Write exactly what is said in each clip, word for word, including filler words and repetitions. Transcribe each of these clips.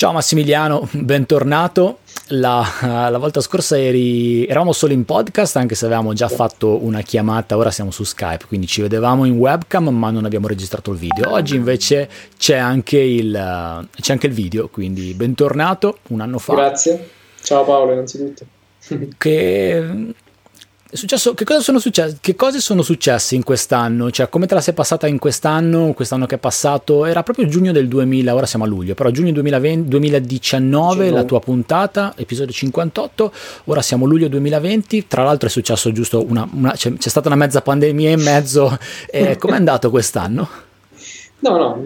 Ciao Massimiliano, bentornato. La, la volta scorsa eri, eravamo solo in podcast, anche se avevamo già fatto una chiamata, ora siamo su Skype, quindi ci vedevamo in webcam ma non abbiamo registrato il video. Oggi invece c'è anche il, c'è anche il video, quindi bentornato un anno fa. Grazie, ciao Paolo innanzitutto. Che... È successo, che, cosa sono successe, che cose sono successe in quest'anno? Cioè, come te la sei passata in quest'anno, quest'anno che è passato? Era proprio giugno del duemila, ora siamo a luglio, però giugno duemilaventi, duemiladiciannove, Gino. La tua puntata, episodio cinquantotto, ora siamo luglio duemilaventi, tra l'altro è successo giusto una, una c'è, c'è stata una mezza pandemia in mezzo, eh, com'è andato quest'anno? No, no,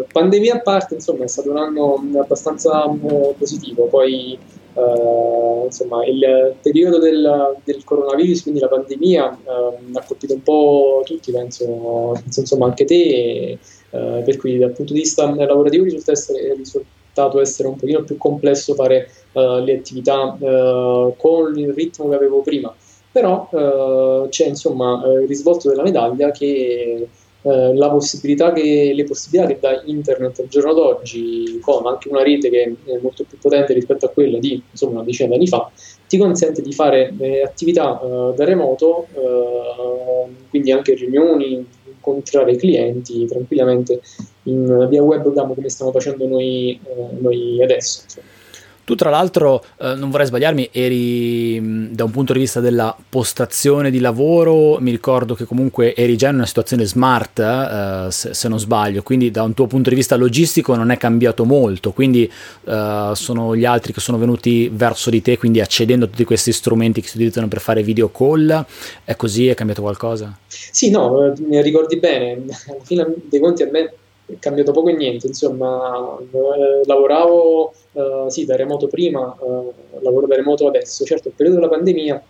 eh, pandemia a parte, insomma, è stato un anno abbastanza positivo, poi... Uh, insomma il periodo del, del coronavirus, quindi la pandemia, uh, ha colpito un po' tutti, penso, penso insomma anche te, uh, per cui dal punto di vista lavorativo risulta essere, risultato essere un pochino più complesso fare uh, le attività uh, con il ritmo che avevo prima, però uh, c'è insomma il risvolto della medaglia che Uh, la possibilità che, le possibilità che dà internet al giorno d'oggi, con anche una rete che è molto più potente rispetto a quella di insomma una decina di anni fa, ti consente di fare eh, attività uh, da remoto, uh, quindi anche riunioni, incontrare i clienti tranquillamente in, via webcam, come stiamo facendo noi, uh, noi adesso, insomma. Tu tra l'altro, eh, non vorrei sbagliarmi, eri da un punto di vista della postazione di lavoro, mi ricordo che comunque eri già in una situazione smart, eh, se, se non sbaglio, quindi da un tuo punto di vista logistico non è cambiato molto, quindi eh, sono gli altri che sono venuti verso di te, quindi accedendo a tutti questi strumenti che si utilizzano per fare video call, è così, è cambiato qualcosa? Sì, no, mi ricordi bene, alla fine dei conti a me è cambiato poco e niente, insomma, eh, lavoravo... Uh, sì, da remoto prima, uh, lavoro da remoto adesso. Certo, il periodo della pandemia,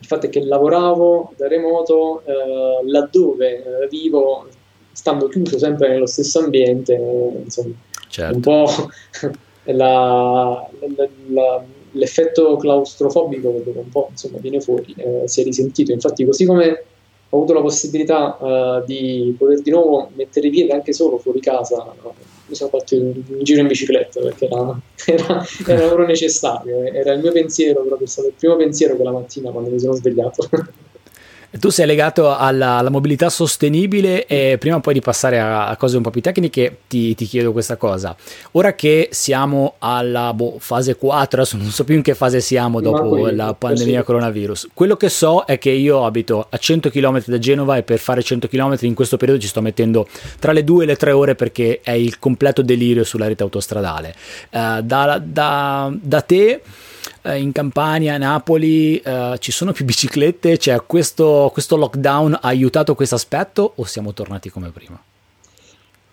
il fatto è che lavoravo da remoto uh, laddove uh, vivo, stando chiuso sempre nello stesso ambiente, eh, insomma, certo. Un po' la, la, la, l'effetto claustrofobico che dopo un po' insomma, viene fuori, eh, si è risentito. Infatti, così come ho avuto la possibilità uh, di poter di nuovo mettere piede anche solo fuori casa, no? Mi sono fatto un giro in bicicletta perché era, era, era ora necessario, era il mio pensiero, proprio stato il primo pensiero quella mattina quando mi sono svegliato. Tu sei legato alla, alla mobilità sostenibile e prima poi di passare a, a cose un po' più tecniche ti, ti chiedo questa cosa. Ora che siamo alla boh, fase quattro, adesso non so più in che fase siamo dopo qui, la pandemia sì. Coronavirus, quello che so è che io abito a cento chilometri da Genova e per fare cento chilometri in questo periodo ci sto mettendo tra le due e le tre ore perché è il completo delirio sulla rete autostradale. Uh, da, da, da te... in Campania, Napoli, eh, ci sono più biciclette? Cioè, questo, questo lockdown ha aiutato questo aspetto o siamo tornati come prima?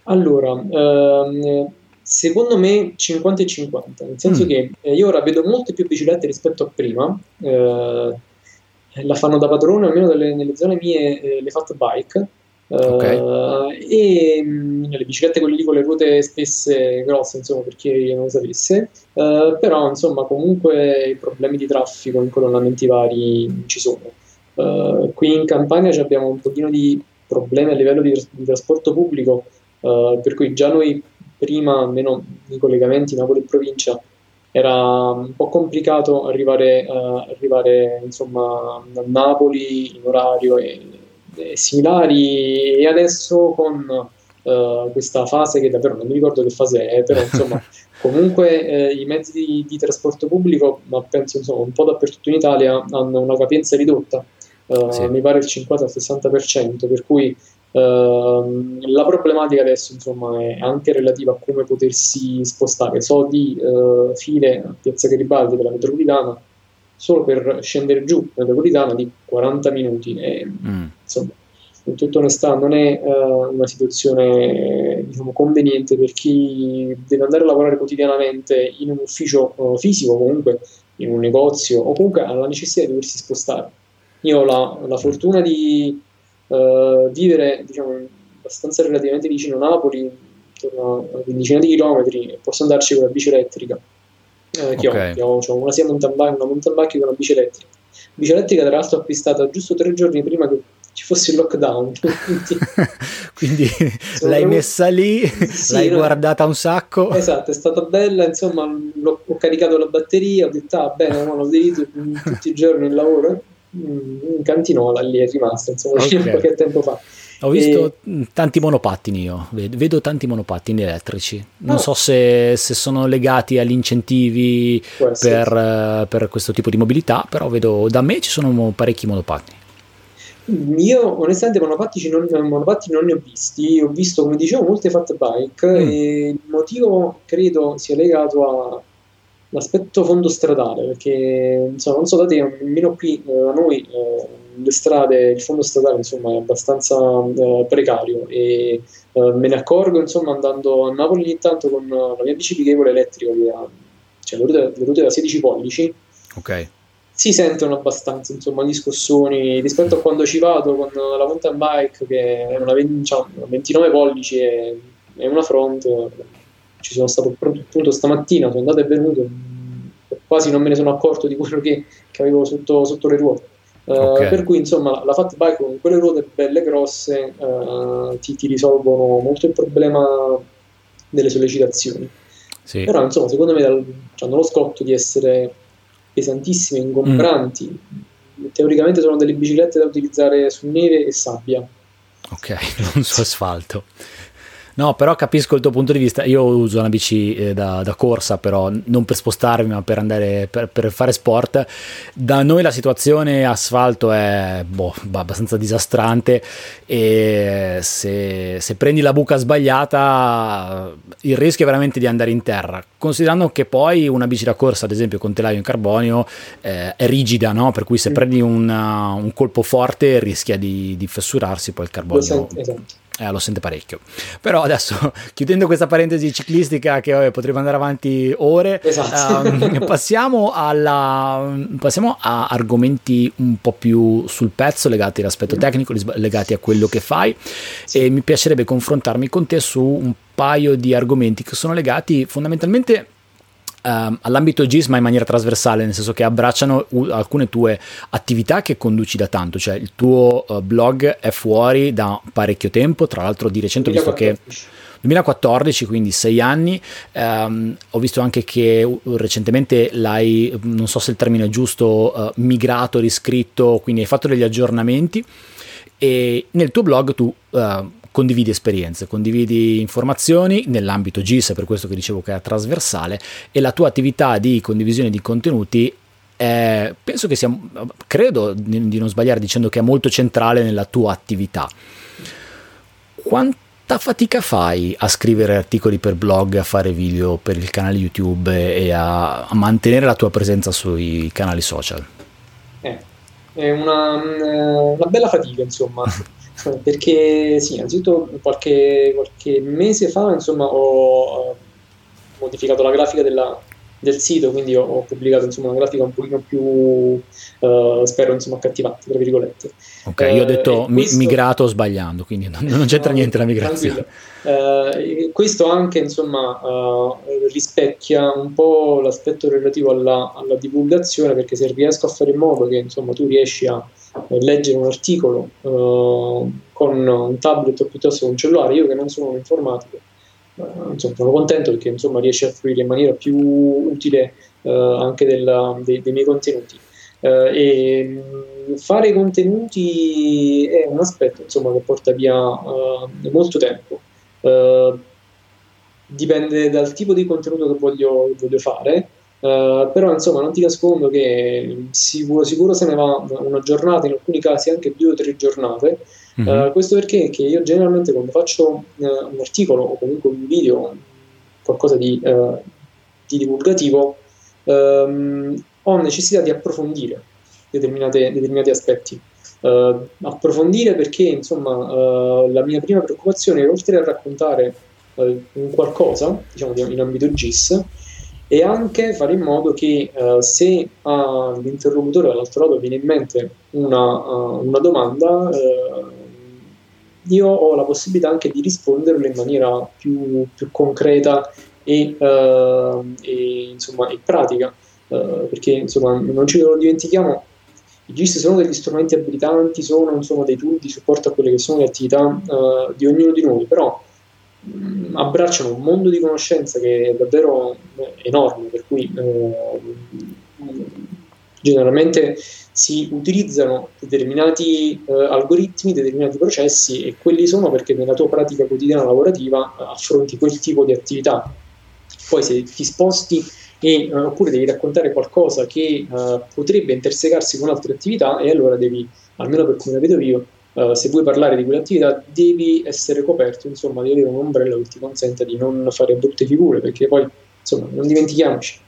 Allora, ehm, secondo me cinquanta e cinquanta, nel senso mm. che io ora vedo molte più biciclette rispetto a prima, eh, la fanno da padrone, almeno delle, nelle zone mie, eh, le fat bike, okay. Uh, e mh, le biciclette quelle lì con le ruote spesse grosse, insomma, per chi non lo sapesse, uh, però insomma comunque i problemi di traffico, incolonnamenti vari ci sono. Uh, qui in Campania abbiamo un pochino di problemi a livello di, di trasporto pubblico, uh, per cui già noi prima, almeno i collegamenti Napoli e provincia, era un po' complicato arrivare, uh, arrivare insomma a Napoli in orario e similari, e adesso con uh, questa fase che davvero non mi ricordo che fase è, però insomma comunque eh, i mezzi di, di trasporto pubblico, ma penso insomma un po' dappertutto in Italia, hanno una capienza ridotta, uh, sì. Mi pare il cinquanta al sessanta per cento, per cui uh, la problematica adesso insomma è anche relativa a come potersi spostare. So di uh, file a Piazza Garibaldi della metropolitana, solo per scendere giù la metropolitana, di quaranta minuti, e, mm. insomma, in tutta onestà non è uh, una situazione diciamo, conveniente per chi deve andare a lavorare quotidianamente in un ufficio uh, fisico, comunque in un negozio, o comunque ha la necessità di doversi spostare. Io ho la, la fortuna di uh, vivere diciamo, abbastanza relativamente vicino a Napoli, intorno a quindicina di chilometri, e posso andarci con la bici elettrica. Eh, che okay. ho, ho, ho una sia mountain bike, una mountain bike con una bici elettrica bici elettrica tra l'altro acquistata giusto tre giorni prima che ci fosse il lockdown. Quindi, quindi l'hai proprio... messa lì, sì, l'hai no? guardata un sacco. Esatto, è stata bella, insomma, l'ho, ho caricato la batteria, ho detto ah bene, no, lo utilizzo tutti i giorni in lavoro, in cantinola lì è rimasta, insomma, okay. Qualche tempo fa. Ho visto e... tanti monopattini io, vedo, vedo tanti monopattini elettrici, non oh. so se, se sono legati agli incentivi per, per questo tipo di mobilità, però vedo, da me ci sono parecchi monopattini. Io onestamente monopattici non, monopattini non ne ho visti, ho visto come dicevo molte fat bike mm. e il motivo credo sia legato a... l'aspetto fondo stradale, perché insomma, non so da te, almeno qui eh, a noi eh, le strade, il fondo stradale insomma è abbastanza eh, precario e eh, me ne accorgo insomma andando a Napoli ogni tanto con la mia bici pieghevole elettrica che ha, cioè, le rute, le rute da sedici pollici, ok, si sentono abbastanza insomma gli scossoni rispetto a quando ci vado con la mountain bike che è una, cioè, una ventinove pollici e, e una front. Ci sono stato appunto stamattina, sono andato e venuto, quasi non me ne sono accorto di quello che, che avevo sotto, sotto le ruote. Okay. Uh, per cui insomma la fat bike con quelle ruote belle grosse uh, ti, ti risolvono molto il problema delle sollecitazioni. Sì. Però insomma secondo me hanno cioè, lo scotto di essere pesantissime, ingombranti. Mm. Teoricamente sono delle biciclette da utilizzare su neve e sabbia. Ok, non su asfalto. No, però capisco il tuo punto di vista. Io uso una bici eh, da, da corsa, però non per spostarmi, ma per andare per, per fare sport. Da noi la situazione asfalto è boh, abbastanza disastrante e se, se prendi la buca sbagliata il rischio è veramente di andare in terra, considerando che poi una bici da corsa, ad esempio con telaio in carbonio, eh, è rigida, no? Per cui se prendi una, un colpo forte rischia di, di fessurarsi poi il carbonio. Esatto. Eh, lo sente parecchio. Però adesso, chiudendo questa parentesi ciclistica che eh, potrebbe andare avanti ore, esatto. um, passiamo alla passiamo a argomenti un po' più sul pezzo, legati all'aspetto tecnico, legati a quello che fai, sì. E mi piacerebbe confrontarmi con te su un paio di argomenti che sono legati fondamentalmente Um, all'ambito G I S, ma in maniera trasversale, nel senso che abbracciano u- alcune tue attività che conduci da tanto, cioè il tuo uh, blog è fuori da parecchio tempo, tra l'altro di recente ho visto che duemilaquattordici, quindi sei anni, um, ho visto anche che uh, recentemente l'hai, non so se il termine è giusto, uh, migrato, riscritto, quindi hai fatto degli aggiornamenti e nel tuo blog tu uh, condividi esperienze, condividi informazioni nell'ambito G I S, è per questo che dicevo che è trasversale, e la tua attività di condivisione di contenuti è, penso che sia, credo di non sbagliare dicendo che è molto centrale nella tua attività. Quanta fatica fai a scrivere articoli per blog, a fare video per il canale YouTube e a, a mantenere la tua presenza sui canali social? Eh, è una, una bella fatica, insomma. Perché sì, innanzitutto qualche, qualche mese fa insomma ho modificato la grafica della, del sito, quindi ho, ho pubblicato insomma una grafica un pochino più uh, spero insomma accattivante tra virgolette. Ok, eh, io ho detto mi- questo... migrato sbagliando, quindi non, non c'entra niente la migrazione. Eh, questo anche insomma uh, rispecchia un po' l'aspetto relativo alla, alla divulgazione, perché se riesco a fare in modo che insomma tu riesci a leggere un articolo uh, con un tablet o piuttosto con un cellulare, io che non sono un informatico uh, insomma, sono contento perché insomma riesce a fruire in maniera più utile uh, anche della, de, dei miei contenuti uh, e fare contenuti è un aspetto insomma che porta via uh, molto tempo. Uh, dipende dal tipo di contenuto che voglio, voglio fare. Uh, però insomma non ti nascondo che sicuro, sicuro se ne va una giornata, in alcuni casi anche due o tre giornate. Mm-hmm. Uh, questo perché che io generalmente quando faccio uh, un articolo o comunque un video, qualcosa di, uh, di divulgativo, um, ho necessità di approfondire determinate, determinati aspetti. Uh, approfondire perché insomma uh, la mia prima preoccupazione è, oltre a raccontare uh, un qualcosa diciamo in ambito G I S, e anche fare in modo che uh, se uh, l'interlocutore dall'altro lato viene in mente una, uh, una domanda, uh, io ho la possibilità anche di risponderle in maniera più, più concreta e, uh, e, insomma, e pratica, uh, perché insomma non ci dimentichiamo I G I S sono degli strumenti abilitanti, sono insomma dei tool di supporto a quelle che sono le attività eh, di ognuno di noi, però mh, abbracciano un mondo di conoscenza che è davvero enorme, per cui eh, generalmente si utilizzano determinati eh, algoritmi, determinati processi, e quelli sono perché nella tua pratica quotidiana lavorativa affronti quel tipo di attività. Poi se ti sposti e, eh, oppure devi raccontare qualcosa che eh, potrebbe intersecarsi con altre attività, e allora devi, almeno per come la vedo io, eh, se vuoi parlare di quell'attività devi essere coperto, insomma, di avere un ombrello che ti consenta di non fare brutte figure, perché poi, insomma, non dimentichiamoci.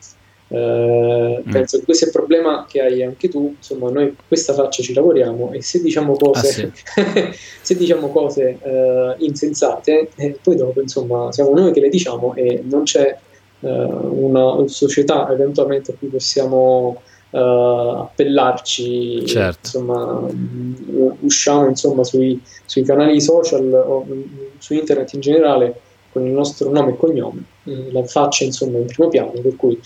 Uh, mm. Penso che questo è il problema che hai anche tu, insomma, noi questa faccia ci lavoriamo, e se diciamo cose ah, sì. se diciamo cose uh, insensate, eh, poi dopo, insomma, siamo noi che le diciamo, e non c'è uh, una società eventualmente a cui possiamo uh, appellarci, certo. Insomma, mh, usciamo, insomma, sui, sui canali social o mh, su internet in generale con il nostro nome e cognome, mh, la faccia, insomma, in primo piano, per cui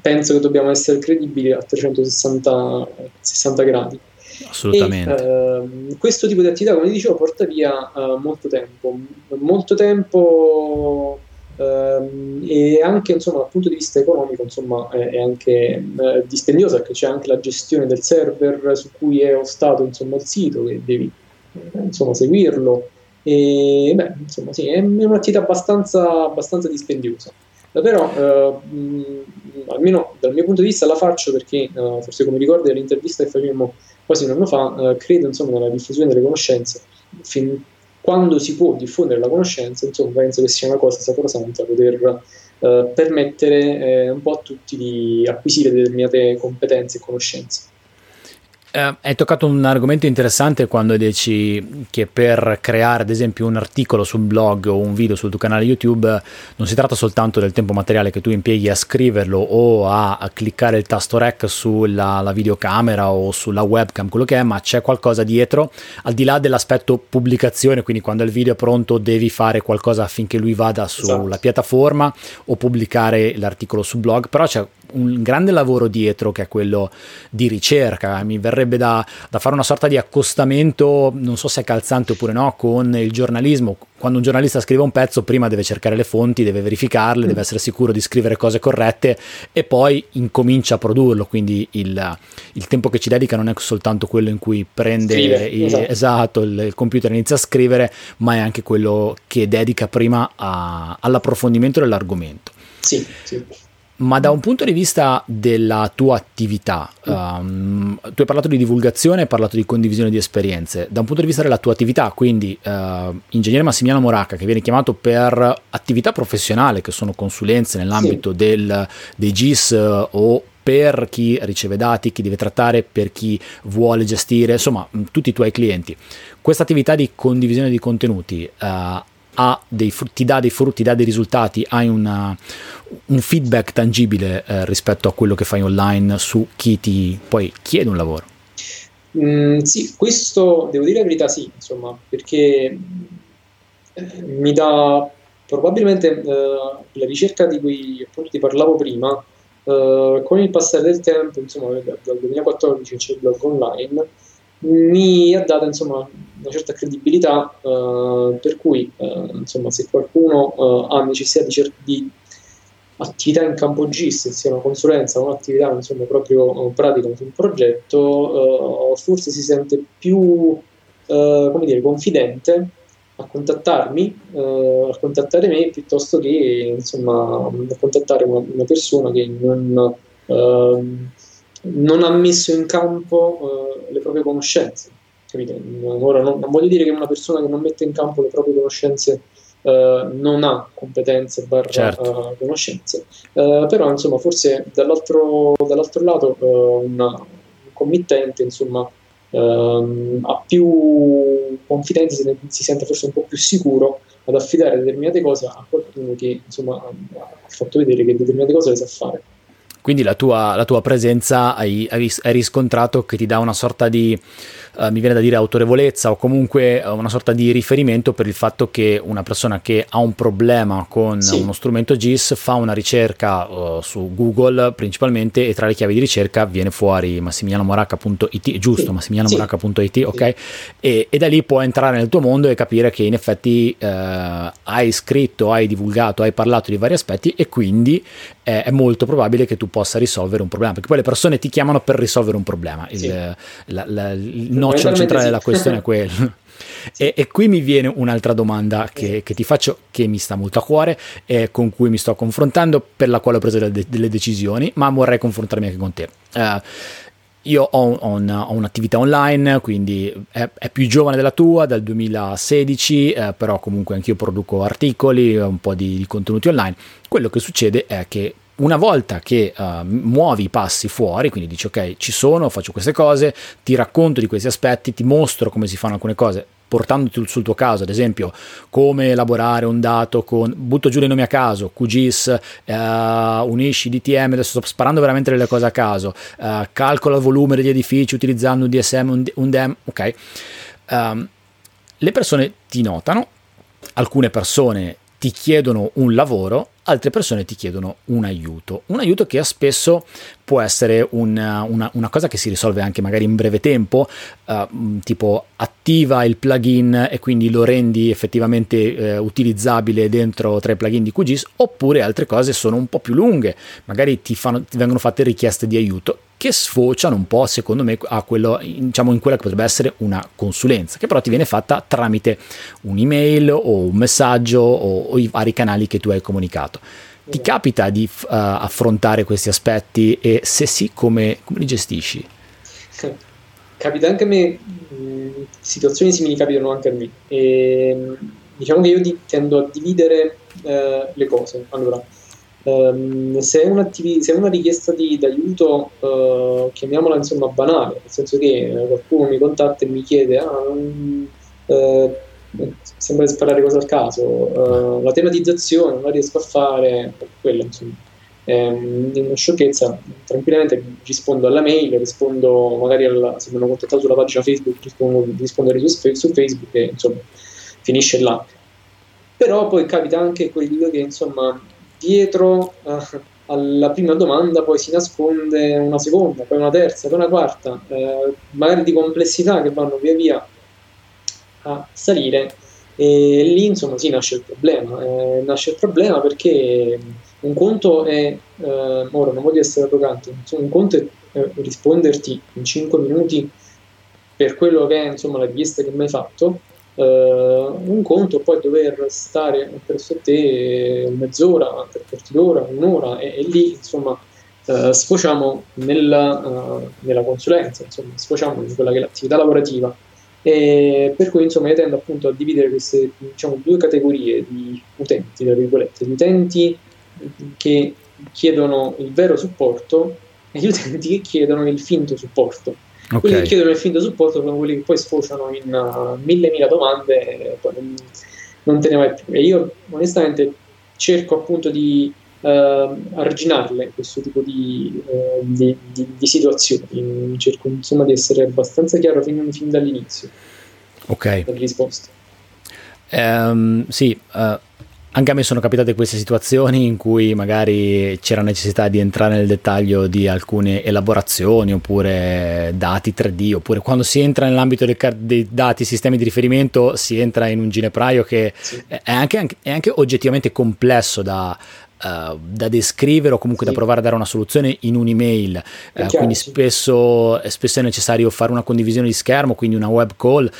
penso che dobbiamo essere credibili a trecentosessanta gradi. Assolutamente. E, eh, questo tipo di attività, come dicevo, porta via eh, molto tempo, molto tempo eh, e anche, insomma, dal punto di vista economico, insomma, è, è anche eh, dispendiosa, perché c'è anche la gestione del server su cui è hostato, insomma, il sito, che devi eh, insomma seguirlo, e beh, insomma, sì, è un'attività abbastanza, abbastanza dispendiosa. Però eh, mh, almeno dal mio punto di vista la faccio perché eh, forse, come ricordi dell'intervista che facevamo quasi un anno fa, eh, credo, insomma, nella diffusione delle conoscenze. Fin quando si può diffondere la conoscenza, insomma, penso che sia una cosa sacrosanta poter eh, permettere eh, un po' a tutti di acquisire determinate competenze e conoscenze. Eh, hai toccato un argomento interessante quando dici che per creare, ad esempio, un articolo sul blog o un video sul tuo canale YouTube non si tratta soltanto del tempo materiale che tu impieghi a scriverlo o a, a cliccare il tasto rec sulla la videocamera o sulla webcam, quello che è, ma c'è qualcosa dietro, al di là dell'aspetto pubblicazione, quindi quando il video è pronto devi fare qualcosa affinché lui vada sulla esatto. piattaforma o pubblicare l'articolo sul blog, però c'è un grande lavoro dietro che è quello di ricerca. Mi verrebbe da, da fare una sorta di accostamento, non so se è calzante oppure no, con il giornalismo. Quando un giornalista scrive un pezzo, prima deve cercare le fonti, deve verificarle, mm. deve essere sicuro di scrivere cose corrette e poi incomincia a produrlo, quindi il, il tempo che ci dedica non è soltanto quello in cui prende scrive, il, esatto, esatto il, il computer e inizia a scrivere, ma è anche quello che dedica prima a, all'approfondimento dell'argomento. Sì, sì. Ma da un punto di vista della tua attività, um, tu hai parlato di divulgazione, hai parlato di condivisione di esperienze. Da un punto di vista della tua attività, quindi uh, ingegnere Massimiliano Moracca, che viene chiamato per attività professionale, che sono consulenze nell'ambito sì. del, dei G I S uh, o per chi riceve dati, chi deve trattare, per chi vuole gestire, insomma, tutti i tuoi clienti. Questa attività di condivisione di contenuti uh, ha dei frutti, dà dei frutti, dà dei risultati, hai una, un feedback tangibile eh, rispetto a quello che fai online su chi ti poi chiede un lavoro. Mm, sì, questo devo dire la verità, sì, insomma, perché mi dà probabilmente eh, la ricerca di cui appunto ti parlavo prima, eh, con il passare del tempo, insomma, dal duemilaquattordici c'è il blog online, mi ha dato, insomma, una certa credibilità, eh, per cui eh, insomma, se qualcuno eh, ha necessità di, cer- di attività in campo G I S, sia una consulenza o un'attività, insomma, proprio pratica su un progetto, eh, forse si sente più eh, come dire, confidente a contattarmi, eh, a contattare me, piuttosto che, insomma, a contattare una, una persona che non eh, non ha messo in campo uh, le proprie conoscenze, capite? Ora non, non voglio dire che una persona che non mette in campo le proprie conoscenze uh, non ha competenze barra certo. uh, conoscenze, uh, però, insomma, forse dall'altro, dall'altro lato uh, una, un committente, insomma, uh, ha più confidenza, si, si sente forse un po' più sicuro ad affidare determinate cose a qualcuno che, insomma, ha fatto vedere che determinate cose le sa fare. Quindi la tua, la tua presenza hai, hai riscontrato che ti dà una sorta di, eh, mi viene da dire, autorevolezza, o comunque una sorta di riferimento per il fatto che una persona che ha un problema con sì. uno strumento G I S fa una ricerca uh, su Google principalmente, e tra le chiavi di ricerca viene fuori massimiliano moracca punto it, giusto? Sì. massimiliano moracca punto it, ok? Sì. E, e da lì può entrare nel tuo mondo e capire che in effetti eh, hai scritto, hai divulgato, hai parlato di vari aspetti, e quindi eh, è molto probabile che tu possa risolvere un problema, perché poi le persone ti chiamano per risolvere un problema. Il, sì. la, la, il nocciolo centrale della sì. questione è quello. E, e qui mi viene un'altra domanda che, che ti faccio, che mi sta molto a cuore e con cui mi sto confrontando, per la quale ho preso de- delle decisioni, ma vorrei confrontarmi anche con te. Uh, io ho, ho, una, ho un'attività online, quindi è, è più giovane della tua, dal duemilasedici, eh, però comunque anch'io produco articoli, un po' di, di contenuti online. Quello che succede è che una volta che uh, muovi i passi fuori, quindi dici ok, ci sono, faccio queste cose, ti racconto di questi aspetti, ti mostro come si fanno alcune cose, portandoti sul tuo caso, ad esempio come elaborare un dato con, butto giù dei nomi a caso, Q G I S, uh, unisci D T M, adesso sto sparando veramente delle cose a caso, uh, calcola il volume degli edifici utilizzando un D S M, un, D- un D E M, ok. Um, le persone ti notano, alcune persone ti chiedono un lavoro, altre persone ti chiedono un aiuto, un aiuto che spesso può essere una, una, una cosa che si risolve anche magari in breve tempo, uh, tipo attiva il plugin e quindi lo rendi effettivamente eh, utilizzabile dentro tra i plugin di Q G I S, oppure altre cose sono un po' più lunghe, magari ti, fanno, ti vengono fatte richieste di aiuto che sfociano un po', secondo me, a quello, diciamo, in quella che potrebbe essere una consulenza, che però ti viene fatta tramite un'email o un messaggio o, o i vari canali che tu hai comunicato. Ti capita di uh, affrontare questi aspetti, e se sì, come, come li gestisci? Capita anche a me, mh, situazioni simili capitano anche a me, e, diciamo che io di, tendo a dividere eh, le cose. Allora, Um, se, è se è una richiesta di d'aiuto, uh, chiamiamola insomma banale, nel senso che qualcuno mi contatta e mi chiede ah, um, uh, sembra di sparare cosa al caso, uh, la tematizzazione non la riesco a fare, quella insomma è una sciocchezza, tranquillamente rispondo alla mail, rispondo magari alla, se mi hanno contattato sulla pagina Facebook rispondo, rispondo su, su Facebook, e insomma finisce là. Però poi capita anche quello che insomma dietro eh, alla prima domanda poi si nasconde una seconda, poi una terza, poi una quarta, eh, magari di complessità che vanno via via a salire, e lì insomma sì, nasce il problema, eh, nasce il problema perché un conto è, eh, ora non voglio essere arrogante, un conto è eh, risponderti in cinque minuti per quello che è insomma la richiesta che mi hai fatto. Uh, un conto poi dover stare presso te mezz'ora, tre quarti d'ora, un'ora, e, e lì insomma uh, sfociamo nella, uh, nella consulenza, insomma sfociamo in quella che è l'attività lavorativa, e per cui insomma io tendo appunto a dividere queste, diciamo, due categorie di utenti, tra virgolette, gli utenti che chiedono il vero supporto e gli utenti che chiedono il finto supporto. Okay. Quelli che chiedono il finto supporto sono quelli che poi sfociano in uh, mille mila domande, e poi non, non te ne vai più. E io onestamente cerco appunto di uh, arginarle questo tipo di, uh, di, di, di situazioni, cerco insomma di essere abbastanza chiaro fin, fin dall'inizio. Ok. Per risposte. Um, sì, uh... Anche a me sono capitate queste situazioni in cui magari c'era necessità di entrare nel dettaglio di alcune elaborazioni, oppure dati tre D, oppure quando si entra nell'ambito dei, car- dei dati, sistemi di riferimento, si entra in un ginepraio che sì. è, anche, è anche oggettivamente complesso da, uh, da descrivere, o comunque sì. da provare a dare una soluzione in un'email, uh, quindi spesso, spesso è necessario fare una condivisione di schermo, quindi una web call.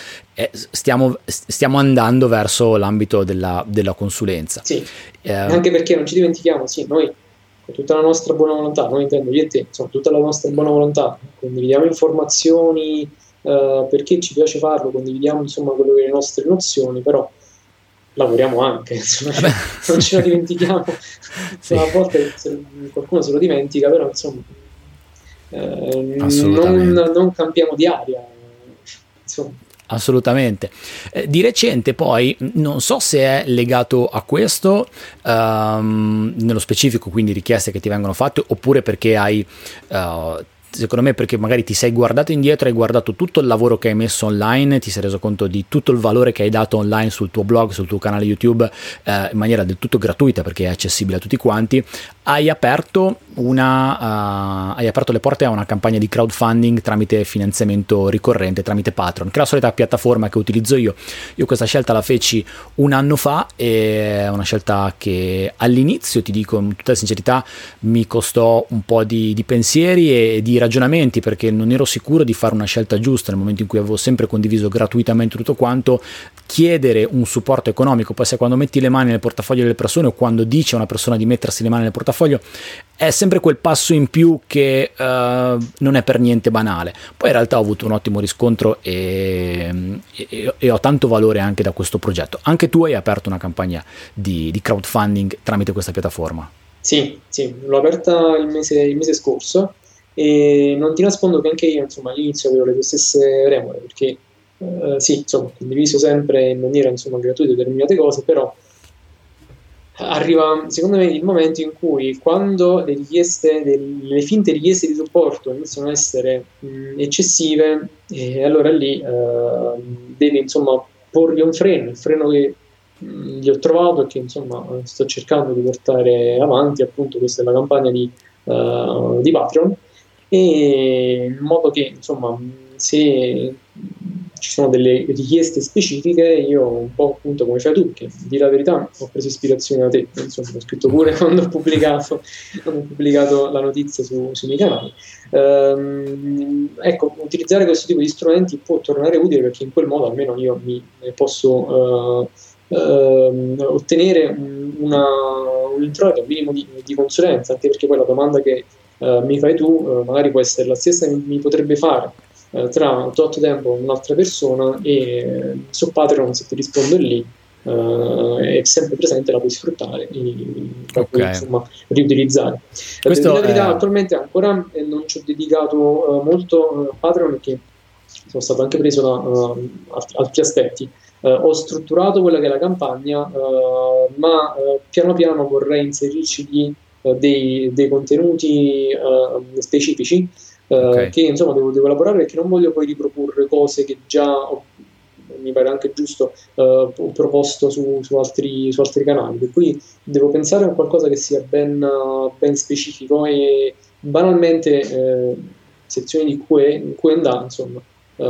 Stiamo, stiamo andando verso l'ambito della, della consulenza, sì. eh, anche perché non ci dimentichiamo, sì, noi con tutta la nostra buona volontà, noi intendo io e te, insomma, tutta la nostra buona volontà, condividiamo informazioni eh, perché ci piace farlo, condividiamo insomma quello che le nostre nozioni, però lavoriamo anche, insomma, non ce la dimentichiamo, sì. a volte qualcuno se lo dimentica, però insomma eh, non, non cambiamo di aria, insomma. Assolutamente. Eh, di recente poi, non so se è legato a questo, um, nello specifico, quindi richieste che ti vengono fatte, oppure perché hai, uh, secondo me perché magari ti sei guardato indietro, hai guardato tutto il lavoro che hai messo online, ti sei reso conto di tutto il valore che hai dato online sul tuo blog, sul tuo canale YouTube, eh, in maniera del tutto gratuita perché è accessibile a tutti quanti, hai aperto una uh, hai aperto le porte a una campagna di crowdfunding tramite finanziamento ricorrente, tramite Patreon, che è la solita piattaforma che utilizzo io. Io questa scelta la feci un anno fa, e è una scelta che all'inizio, ti dico in tutta sincerità, mi costò un po' di, di pensieri e di ragionamenti, perché non ero sicuro di fare una scelta giusta nel momento in cui avevo sempre condiviso gratuitamente tutto quanto. Chiedere un supporto economico, poi se quando metti le mani nel portafoglio delle persone o quando dice a una persona di mettersi le mani nel portafoglio, è sempre quel passo in più che uh, non è per niente banale. Poi in realtà ho avuto un ottimo riscontro e, e, e ho tanto valore anche da questo progetto. Anche tu hai aperto una campagna di, di crowdfunding tramite questa piattaforma? Sì, sì, l'ho aperta il mese, il mese scorso, e non ti nascondo che anche io, insomma, all'inizio avevo le tue stesse remore, perché eh, sì, insomma, ho condiviso sempre in maniera, insomma, gratuita determinate cose, però arriva secondo me il momento in cui, quando le richieste, le finte richieste di supporto iniziano a essere mh, eccessive, e allora lì eh, devi, insomma, porgli un freno, il freno che mh, gli ho trovato e che, insomma, sto cercando di portare avanti, appunto, questa è la campagna di, uh, di Patreon, e in modo che, insomma, se ci sono delle richieste specifiche, io un po', appunto, come fai tu, che di la verità ho preso ispirazione da te, insomma, ho scritto pure quando ho pubblicato, quando ho pubblicato la notizia su, sui miei canali, ehm, ecco, utilizzare questo tipo di strumenti può tornare utile, perché in quel modo almeno io mi posso eh, eh, ottenere una, un introito, un minimo di, di consulenza, anche perché poi la domanda che eh, mi fai tu eh, magari può essere la stessa che mi potrebbe fare tra tot tempo un'altra persona, e su Patreon, se ti rispondo lì, eh, è sempre presente, la puoi sfruttare, e la okay. puoi, insomma, riutilizzare. Questo la verità, è... attualmente ancora non ci ho dedicato eh, molto a Patreon, perché sono stato anche preso da eh, altri, altri aspetti. Eh, ho strutturato quella che è la campagna, eh, ma eh, piano piano vorrei inserirci gli, eh, dei, dei contenuti eh, specifici. Okay. Che, insomma, devo, devo elaborare, perché non voglio poi riproporre cose che già ho, mi pare anche giusto, eh, ho proposto su, su, altri, su altri canali, per cui devo pensare a qualcosa che sia ben, ben specifico, e banalmente eh, sezioni di Q e, Q and A, insomma, eh,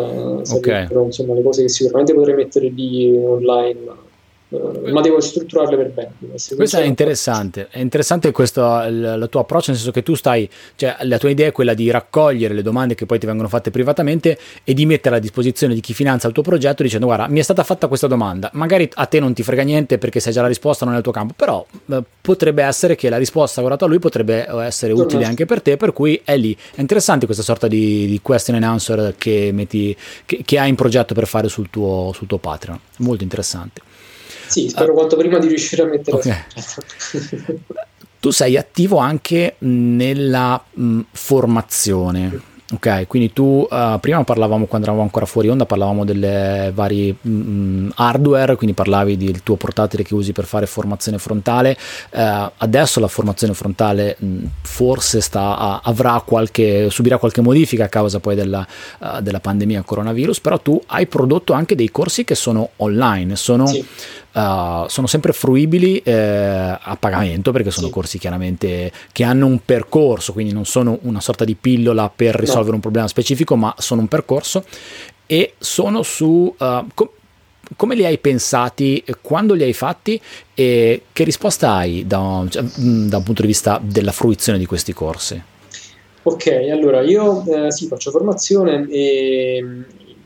okay. però, insomma, le cose che sicuramente potrei mettere lì online, ma devo strutturarle per bene. Questo è interessante, è interessante questo, la, la tua approccio, nel senso che tu stai, cioè la tua idea è quella di raccogliere le domande che poi ti vengono fatte privatamente e di metterle a disposizione di chi finanzia il tuo progetto, dicendo: guarda, mi è stata fatta questa domanda, magari a te non ti frega niente perché sai già la risposta, non è il tuo campo, però eh, potrebbe essere che la risposta guardata a lui potrebbe essere Tornassi. utile anche per te, per cui è lì. È interessante questa sorta di, di question and answer che, metti, che, che hai in progetto per fare sul tuo, sul tuo Patreon, molto interessante. Sì, spero uh, quanto prima di riuscire a mettere okay. Tu sei attivo anche nella mh, formazione, ok? Quindi tu uh, prima parlavamo, quando eravamo ancora fuori onda, parlavamo delle vari mh, hardware, quindi parlavi del tuo portatile che usi per fare formazione frontale. Uh, adesso la formazione frontale mh, forse sta a, avrà qualche subirà qualche modifica a causa poi della, uh, della pandemia coronavirus, però tu hai prodotto anche dei corsi che sono online, sono sì. Uh, sono sempre fruibili eh, a pagamento, perché sono sì. corsi chiaramente che hanno un percorso, quindi non sono una sorta di pillola per risolvere no. un problema specifico, ma sono un percorso, e sono su uh, com- come li hai pensati, quando li hai fatti, e che risposta hai da un, da un punto di vista della fruizione di questi corsi? Ok, allora io eh, sì, faccio formazione e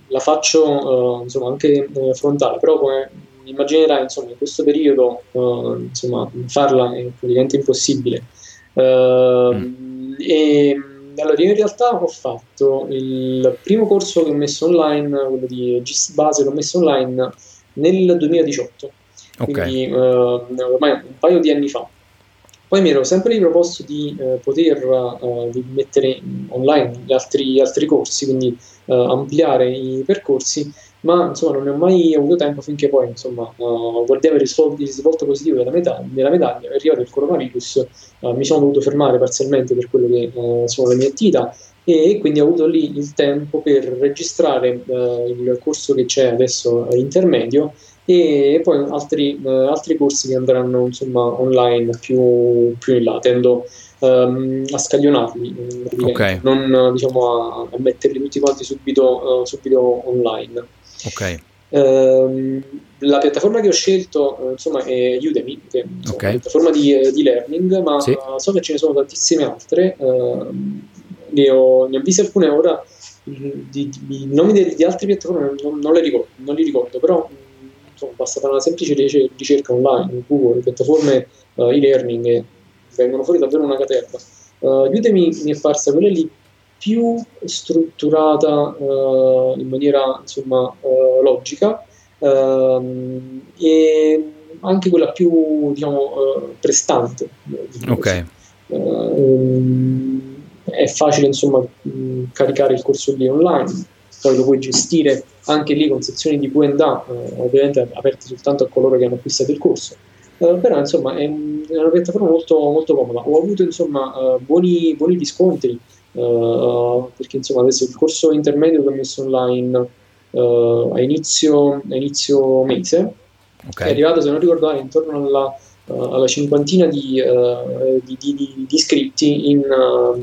la faccio eh, insomma anche eh, frontale, però come immaginerai, insomma, in questo periodo uh, insomma, farla è praticamente impossibile. Uh, mm. E allora io in realtà ho fatto il primo corso che ho messo online, quello di G I S base, l'ho messo online nel duemiladiciotto, okay. quindi uh, ormai un paio di anni fa. Poi mi ero sempre riproposto di uh, poter uh, di mettere online altri, altri corsi, quindi uh, ampliare i percorsi. ma insomma non ne ho mai avuto tempo, finché poi insomma uh, guardavo il risvolto positivo della, metà, della medaglia, è arrivato il coronavirus, uh, mi sono dovuto fermare parzialmente per quello che uh, sono le mie attività, e quindi ho avuto lì il tempo per registrare uh, il corso che c'è adesso uh, intermedio, e poi altri, uh, altri corsi che andranno insomma online più, più in là, tendo um, a scaglionarli, okay. non diciamo a, a metterli tutti quanti subito, uh, subito online. Okay. Uh, la piattaforma che ho scelto uh, insomma è Udemy, che è insomma, okay. una piattaforma di, di learning, ma sì. so che ce ne sono tantissime altre, uh, ne ho, ne ho viste alcune ora, i nomi di, di altre piattaforme non, non, le ricordo, non li ricordo, però insomma, basta fare una semplice ricerca online, Google, piattaforme uh, e-learning, e vengono fuori davvero una caterva. Uh, Udemy mi è parsa quella lì più strutturata uh, in maniera insomma uh, logica, uh, e anche quella più diciamo uh, prestante, ok uh, um, è facile insomma mh, caricare il corso lì online, poi lo puoi gestire anche lì con sezioni di Q and A, uh, ovviamente aperte soltanto a coloro che hanno acquistato il corso. Uh, però insomma è, è una piattaforma molto, molto comoda, ho avuto insomma uh, buoni, buoni riscontri. Uh, perché insomma adesso il corso intermedio che ho messo online uh, a, inizio, a inizio mese, okay. è arrivato, se non ricordo, intorno alla, uh, alla cinquantina di, uh, di, di, di iscritti in, uh,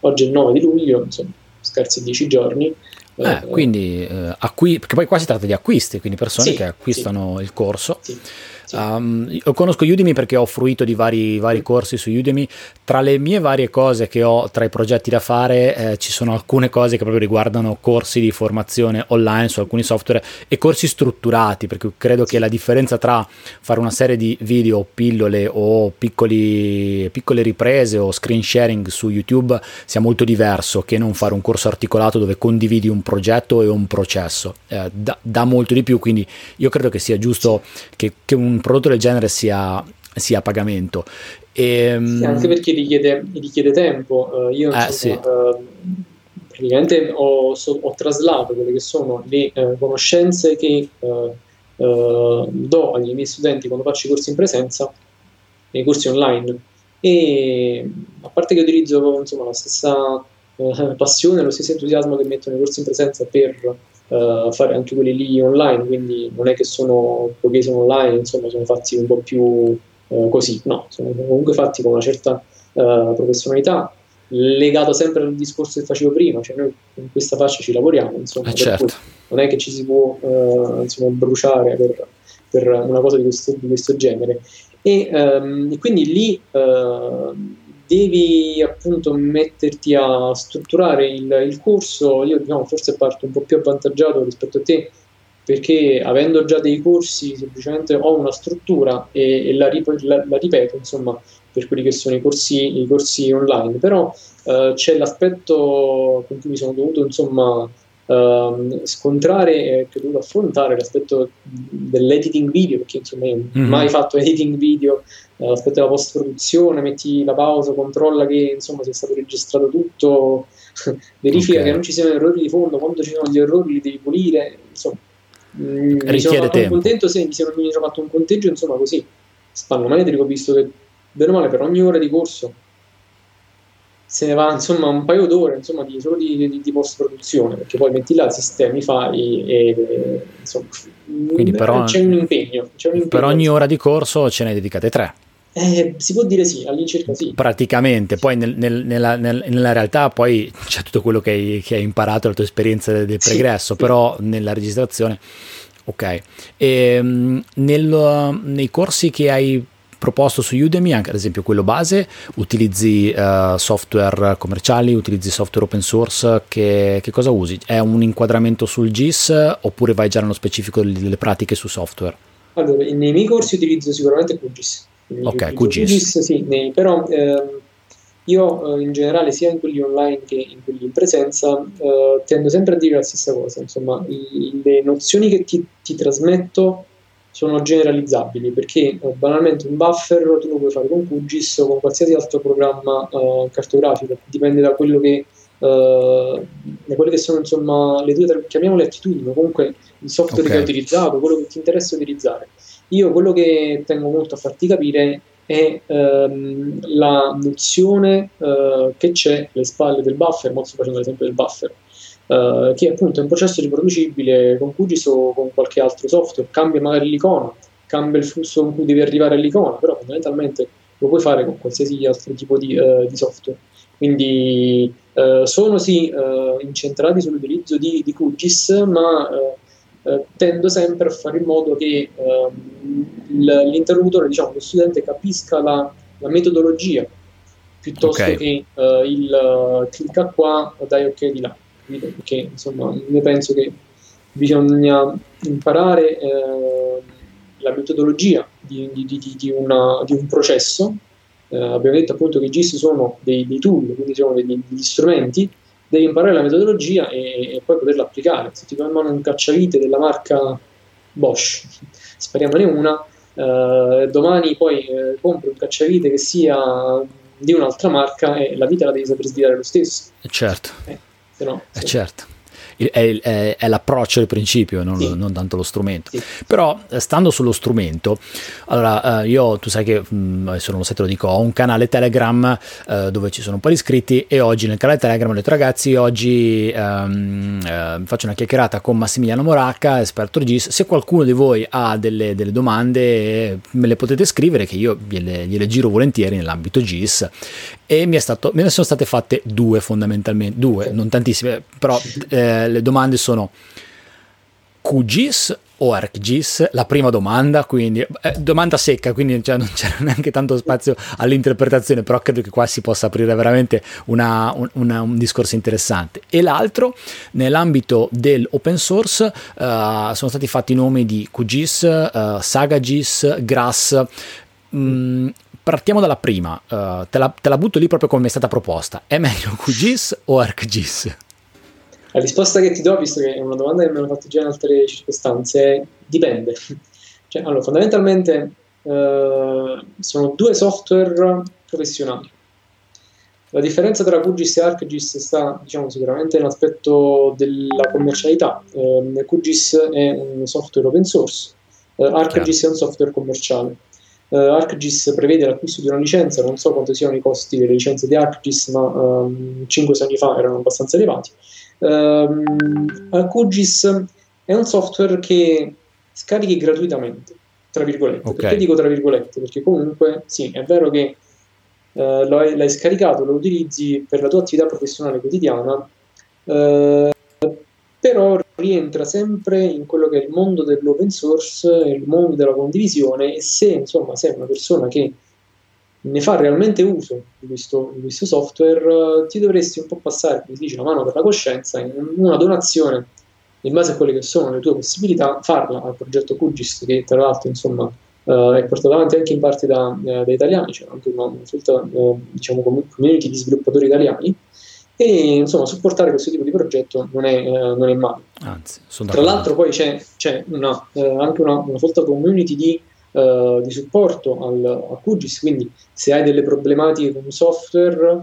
oggi è il nove di luglio, insomma scarsi dieci giorni, eh, uh, quindi uh, acqui- perché poi qua si tratta di acquisti, quindi persone sì, che acquistano sì. il corso sì. Um, io conosco Udemy perché ho fruito di vari, vari corsi su Udemy. Tra le mie varie cose che ho, tra i progetti da fare, eh, ci sono alcune cose che proprio riguardano corsi di formazione online su alcuni software e corsi strutturati, perché credo che la differenza tra fare una serie di video o pillole o piccoli, piccole riprese o screen sharing su YouTube sia molto diverso che non fare un corso articolato dove condividi un progetto e un processo, eh, dà, dà molto di più, quindi io credo che sia giusto che, che un un prodotto del genere sia, sia a pagamento. E, sì, anche perché richiede, richiede tempo. Uh, io eh, so, sì. uh, praticamente ho, so, ho traslato quelle che sono le uh, conoscenze che uh, uh, do agli miei studenti quando faccio i corsi in presenza nei corsi online, e a parte che utilizzo insomma la stessa uh, passione, lo stesso entusiasmo che metto nei corsi in presenza per Uh, fare anche quelli lì online, quindi non è che sono, poiché sono online, insomma sono fatti un po' più uh, così, no, sono comunque fatti con una certa uh, professionalità, legato sempre al discorso che facevo prima, cioè noi in questa fascia ci lavoriamo, insomma, eh certo. non è che ci si può uh, insomma, bruciare per, per una cosa di questo, di questo genere, e, um, e quindi lì uh, devi appunto metterti a strutturare il, il corso. Io diciamo forse parto un po' più avvantaggiato rispetto a te, perché avendo già dei corsi semplicemente ho una struttura e, e la, la, la ripeto insomma per quelli che sono i corsi, i corsi online, però eh, c'è l'aspetto con cui mi sono dovuto insomma eh, scontrare e che ho dovuto affrontare, l'aspetto dell'editing video, perché insomma io non ho mai fatto editing video. Aspetta della post produzione, metti la pausa, controlla che insomma sia stato registrato tutto, verifica okay. che non ci siano errori di fondo, quando ci sono gli errori li devi pulire, insomma richiede mi sono fatto tempo. Un conteggio, se mi sono, mi sono fatto un conteggio insomma così spannometrico, visto che bene o male per ogni ora di corso se ne va insomma un paio d'ore insomma di, solo di, di, di post produzione, perché poi metti là sistemi, fai e, e insomma quindi però, c'è un impegno, c'è un impegno per ogni ora di corso ce ne dedicate tre. Eh, si può dire sì, all'incirca sì. Praticamente, poi nel, nel, nella, nel, nella realtà poi c'è tutto quello che hai, che hai imparato, la tua esperienza del pregresso, sì. però nella registrazione, ok. E, nel, nei corsi che hai proposto su Udemy, anche ad esempio quello base, utilizzi uh, software commerciali, utilizzi software open source, che, che cosa usi? È un inquadramento sul G I S oppure vai già nello specifico delle pratiche su software? Allora, nei miei corsi utilizzo sicuramente Q G I S. Ok, Q G I S. Q G I S sì, nei, però eh, io eh, in generale sia in quelli online che in quelli in presenza eh, tendo sempre a dire la stessa cosa, insomma i, le nozioni che ti, ti trasmetto sono generalizzabili, perché eh, banalmente un buffer tu lo puoi fare con Q G I S o con qualsiasi altro programma eh, cartografico, dipende da quello che eh, quelle che sono insomma le due, chiamiamole attitudini, comunque il software okay. che hai utilizzato, quello che ti interessa utilizzare. Io quello che tengo molto a farti capire è ehm, la nozione eh, che c'è alle spalle del buffer, molto sto facendo l'esempio del buffer, eh, che appunto è un processo riproducibile con QGIS o con qualche altro software, cambia magari l'icona, cambia il flusso con cui devi arrivare all'icona, però fondamentalmente lo puoi fare con qualsiasi altro tipo di, eh, di software. Quindi eh, sono sì eh, incentrati sull'utilizzo di, di QGIS, ma eh, tendo sempre a fare in modo che eh, l'interlocutore, diciamo, lo studente capisca la, la metodologia piuttosto okay. che eh, il clicca qua, dai ok di là, perché insomma io penso che bisogna imparare eh, la metodologia di, di, di, di, una, di un processo. Eh, abbiamo detto appunto che i GIS sono dei, dei tool, quindi sono degli, degli strumenti. Devi imparare la metodologia e, e poi poterla applicare. Se ti do in mano un cacciavite della marca Bosch, spariamone una, eh, domani poi eh, compri un cacciavite che sia di un'altra marca e la vite la devi saper svidare lo stesso. Certo, eh, se no, se... certo. Il, è, è, è l'approccio al principio, non, sì. non tanto lo strumento. Sì. Però stando sullo strumento, allora io, tu sai che mh, se non lo sai te lo dico, ho un canale Telegram eh, dove ci sono un po' di iscritti, e oggi nel canale Telegram ho detto: ragazzi, oggi ehm, eh, faccio una chiacchierata con Massimiliano Moracca, esperto di GIS. Se qualcuno di voi ha delle, delle domande me le potete scrivere, che io gliele, gliele giro volentieri nell'ambito GIS. E mi è stato, me ne sono state fatte due fondamentalmente, due, non tantissime, però eh, le domande sono QGIS o ArcGIS, la prima domanda, quindi eh, domanda secca, quindi cioè, non c'era neanche tanto spazio all'interpretazione, però credo che qua si possa aprire veramente una, un, una, un discorso interessante. E l'altro, nell'ambito dell'open source eh, sono stati fatti i nomi di QGIS, eh, Saga GIS, GRASS. mh, Partiamo dalla prima, uh, te, la, te la butto lì proprio come è stata proposta. È meglio QGIS o ArcGIS? La risposta che ti do, visto che è una domanda che mi hanno fatto già in altre circostanze, è dipende. Cioè, allora, fondamentalmente eh, sono due software professionali. La differenza tra QGIS e ArcGIS sta, diciamo, sicuramente nell'aspetto della commercialità. Eh, QGIS è un software open source, eh, ArcGIS è un software commerciale. Uh, ArcGIS prevede l'acquisto di una licenza, non so quanto siano i costi delle licenze di ArcGIS, ma um, cinque sei anni fa erano abbastanza elevati. um, QGIS è un software che scarichi gratuitamente, tra virgolette, okay. Perché dico tra virgolette? Perché comunque sì, è vero che uh, l'hai, l'hai scaricato, lo utilizzi per la tua attività professionale quotidiana, uh, però rientra sempre in quello che è il mondo dell'open source, il mondo della condivisione, e se insomma sei una persona che ne fa realmente uso di questo, di questo software, ti dovresti un po' passare, come si dice, la mano per la coscienza, in una donazione in base a quelle che sono le tue possibilità, farla al progetto QGIS, che tra l'altro insomma eh, è portato avanti anche in parte da, eh, da italiani, c'è cioè anche una, una sorta eh, diciamo community di sviluppatori italiani. E insomma supportare questo tipo di progetto non è, eh, non è male, anzi sono tra l'altro poi c'è, c'è una, eh, anche una, una sorta community di, eh, di supporto al, a QGIS, quindi se hai delle problematiche con un software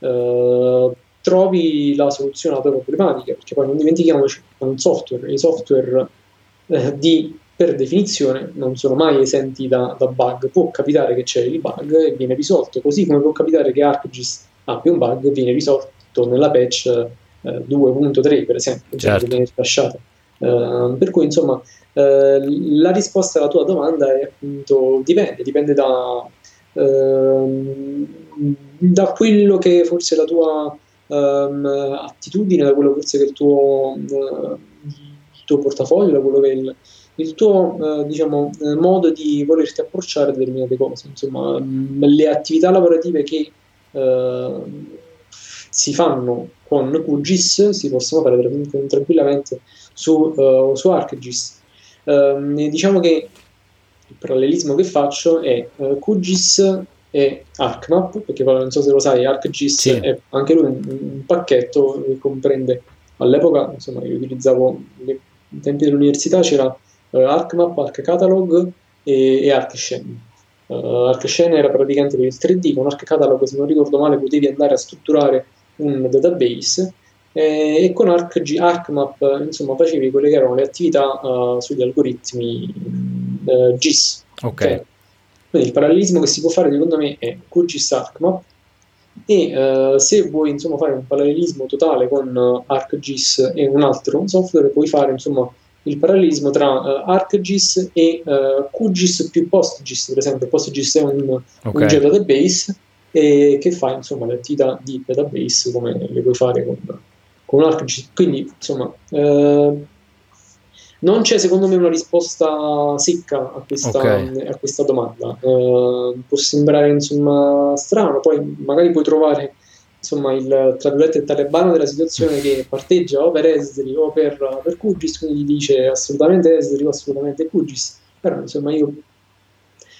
eh, trovi la soluzione alla tua problematica, perché poi non dimentichiamoci, è un software, e i software eh, di, per definizione non sono mai esenti da, da bug. Può capitare che c'è il bug e viene risolto, così come può capitare che ArcGIS abbia un bug e viene risolto nella patch eh, due punto tre per esempio, certo. Che viene lasciata. Uh, per cui insomma uh, la risposta alla tua domanda è appunto dipende, dipende da uh, da quello che forse è la tua um, attitudine, da quello forse che è il tuo uh, il tuo portafoglio, da quello che è il, il tuo uh, diciamo uh, modo di volerti approcciare a determinate cose, insomma um, le attività lavorative che uh, si fanno con QGIS si possono fare tranquillamente su, uh, su ArcGIS. Um, diciamo che il parallelismo che faccio è uh, QGIS e ArcMap, perché poi non so se lo sai, ArcGIS sì. è anche lui un, un pacchetto che comprende, all'epoca insomma io utilizzavo nei tempi dell'università, c'era uh, ArcMap, ArcCatalog e, e ArcScene. Uh, ArcScene era praticamente per il tre D, con ArcCatalog se non ricordo male potevi andare a strutturare un database, eh, e con Arc, ArcMap insomma facevi quelle che erano le attività uh, sugli algoritmi uh, G I S. Okay. Okay. Quindi il parallelismo che si può fare secondo me è QGIS ArcMap, e uh, se vuoi insomma fare un parallelismo totale con uh, ArcGIS e un altro software, puoi fare insomma il parallelismo tra uh, ArcGIS e uh, QGIS più PostGIS. Per esempio PostGIS è un, okay. un geodatabase e che fa insomma le attività di database come le puoi fare con, con ArcGIS. Quindi insomma uh, non c'è secondo me una risposta secca a questa, okay. a questa domanda. Uh, può sembrare insomma strano, poi magari puoi trovare insomma il tra virgolette talebano della situazione che parteggia o per esteri o per, per QGIS, quindi dice assolutamente esteri o assolutamente QGIS. Però insomma io,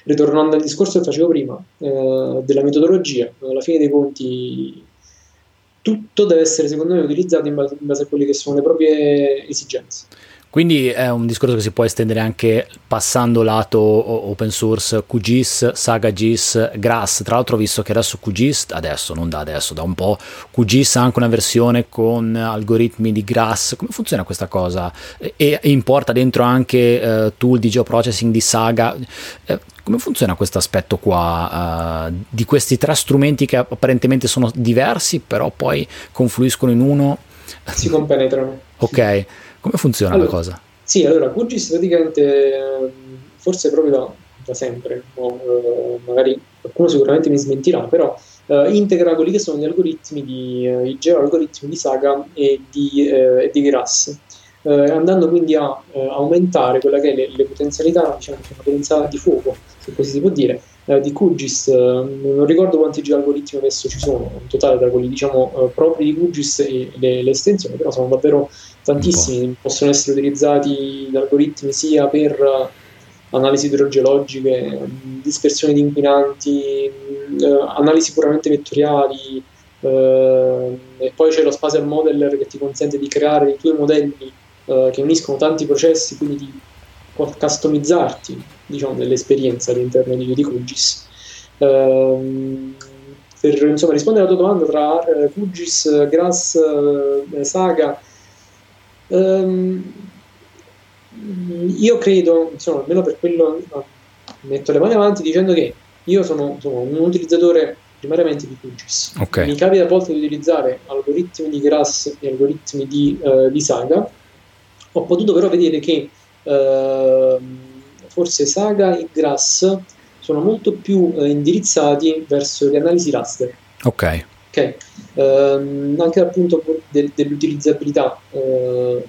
ritornando al discorso che facevo prima eh, della metodologia, alla fine dei conti tutto deve essere secondo me utilizzato in base, in base a quelle che sono le proprie esigenze. Quindi è un discorso che si può estendere anche passando lato open source, QGIS, Saga G I S, GRASS. Tra l'altro ho visto che adesso QGIS, adesso non da adesso, da un po', QGIS ha anche una versione con algoritmi di GRASS. Come funziona questa cosa? E, e importa dentro anche uh, tool di geoprocessing di Saga. Uh, come funziona questo aspetto qua, uh, di questi tre strumenti che apparentemente sono diversi, però poi confluiscono in uno? Si compenetrano. Ok. Come funziona allora, la cosa? Sì, allora QGIS praticamente forse proprio da, da sempre, no? eh, magari qualcuno sicuramente mi smentirà, però eh, integra quelli che sono gli algoritmi di eh, i geoalgoritmi di Saga e di, eh, di GRASS, eh, andando quindi a eh, aumentare quella che è le, le potenzialità, diciamo una potenza di fuoco, se così si può dire, eh, di QGIS. Eh, non ricordo quanti geoalgoritmi adesso ci sono, in totale tra quelli diciamo eh, propri di QGIS e le, le estensioni, però sono davvero tantissimi, possono essere utilizzati gli algoritmi sia per analisi idrogeologiche, dispersione di inquinanti, eh, analisi puramente vettoriali, eh, e poi c'è lo Spatial Modeler che ti consente di creare i tuoi modelli eh, che uniscono tanti processi, quindi di customizzarti diciamo, dell'esperienza all'interno di, di QGIS. Eh, per insomma, rispondere alla tua domanda tra eh, QGIS, GRASS, eh, Saga, Um, io credo, insomma, almeno per quello no, metto le mani avanti dicendo che io sono insomma, un utilizzatore primariamente di QGIS. Okay. Mi capita a volte di utilizzare algoritmi di GRASS e algoritmi di, uh, di Saga. Ho potuto però vedere che uh, forse Saga e GRASS sono molto più uh, indirizzati verso le analisi raster. Ok. Okay. Um, anche dal punto de- dell'utilizzabilità, uh,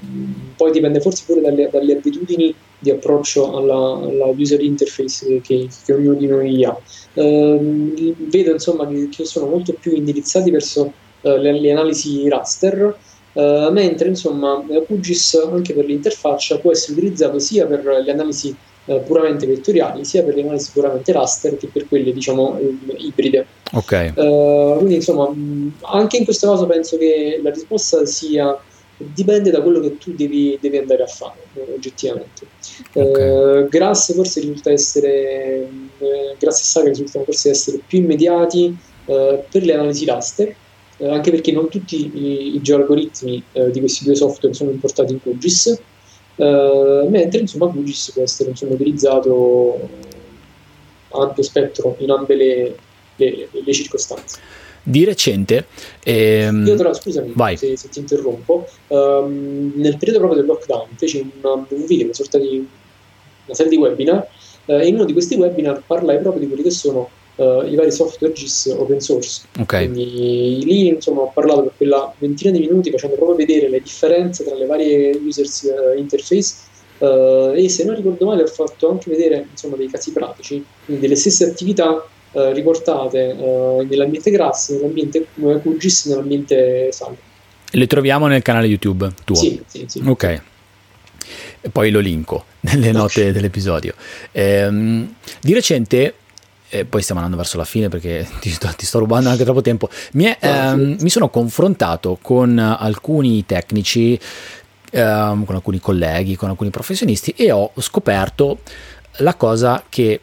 poi dipende forse pure dalle, dalle abitudini di approccio alla, alla user interface che, che ognuno di noi ha. Uh, vedo insomma che, che sono molto più indirizzati verso uh, le, le analisi raster, uh, mentre insomma QGIS anche per l'interfaccia può essere utilizzato sia per le analisi uh, puramente vettoriali, sia per le analisi puramente raster che per quelle diciamo ibride. Okay. Uh, quindi insomma anche in questo caso penso che la risposta sia dipende da quello che tu devi, devi andare a fare oggettivamente. Okay. uh, GRASS forse risulta essere eh, GRASS e Saga risultano forse essere più immediati uh, per le analisi raster, uh, anche perché non tutti i, i geoalgoritmi uh, di questi due software sono importati in QGIS, uh, mentre insomma QGIS può essere insomma, utilizzato ampio spettro in ambe le Le, le circostanze. Di recente ehm... io però scusami se, se ti interrompo, um, nel periodo proprio del lockdown feci un video, una sorta di una serie di webinar, uh, e in uno di questi webinar parlai proprio di quelli che sono uh, i vari software G I S open source. Okay. Quindi lì insomma ho parlato per quella ventina di minuti facendo proprio vedere le differenze tra le varie users uh, interface, uh, e se non ricordo male ho fatto anche vedere insomma dei casi pratici, quindi delle stesse attività Uh, riportate uh, nell'ambiente GRASS, nell'ambiente QGIS, nell'ambiente Saga. Le troviamo nel canale YouTube tuo? Sì, sì, sì. Ok. E poi lo linko nelle note okay. dell'episodio. Ehm, di recente, e poi stiamo andando verso la fine perché ti sto, ti sto rubando anche troppo tempo, mi, è, ehm, mi sono confrontato con alcuni tecnici, ehm, con alcuni colleghi, con alcuni professionisti, e ho scoperto la cosa che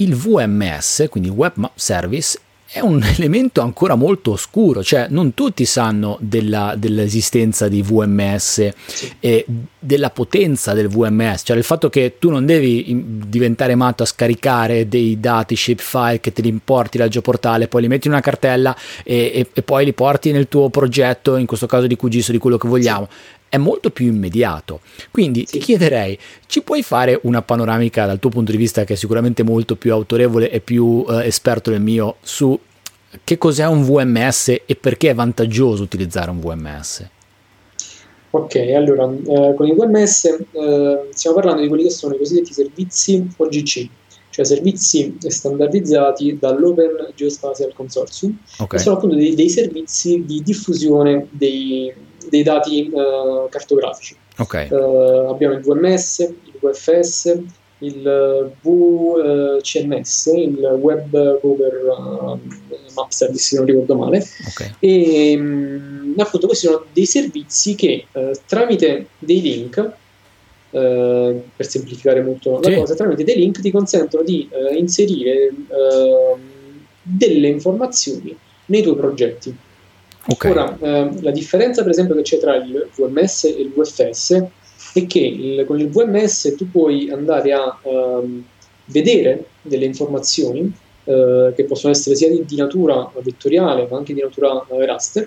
il W M S, quindi Web Map Service, è un elemento ancora molto oscuro, cioè non tutti sanno della, dell'esistenza di W M S e della potenza del W M S, cioè il fatto che tu non devi diventare matto a scaricare dei dati shapefile che te li importi dal geoportale, poi li metti in una cartella e, e, e poi li porti nel tuo progetto, in questo caso di Q G I S o di quello che vogliamo. Sì. È molto più immediato, quindi sì. Ti chiederei, ci puoi fare una panoramica dal tuo punto di vista, che è sicuramente molto più autorevole e più eh, esperto del mio, su che cos'è un W M S e perché è vantaggioso utilizzare un W M S? Ok, allora eh, con il W M S eh, stiamo parlando di quelli che sono i cosiddetti servizi O G C, cioè servizi standardizzati dall'Open Geospatial Consortium, okay. Che sono appunto dei, dei servizi di diffusione dei dei dati uh, cartografici. Okay. Uh, abbiamo il W M S, il W F S, il W C M S, il Web Cover uh, Map Service, se non ricordo male. Okay. E mh, appunto questi sono dei servizi che uh, tramite dei link, uh, per semplificare molto sì. la cosa, tramite dei link ti consentono di uh, inserire uh, delle informazioni nei tuoi progetti. Okay. Ora, eh, la differenza per esempio che c'è tra il W M S e il W F S è che il, con il W M S tu puoi andare a ehm, vedere delle informazioni eh, che possono essere sia di, di natura vettoriale ma anche di natura eh, raster,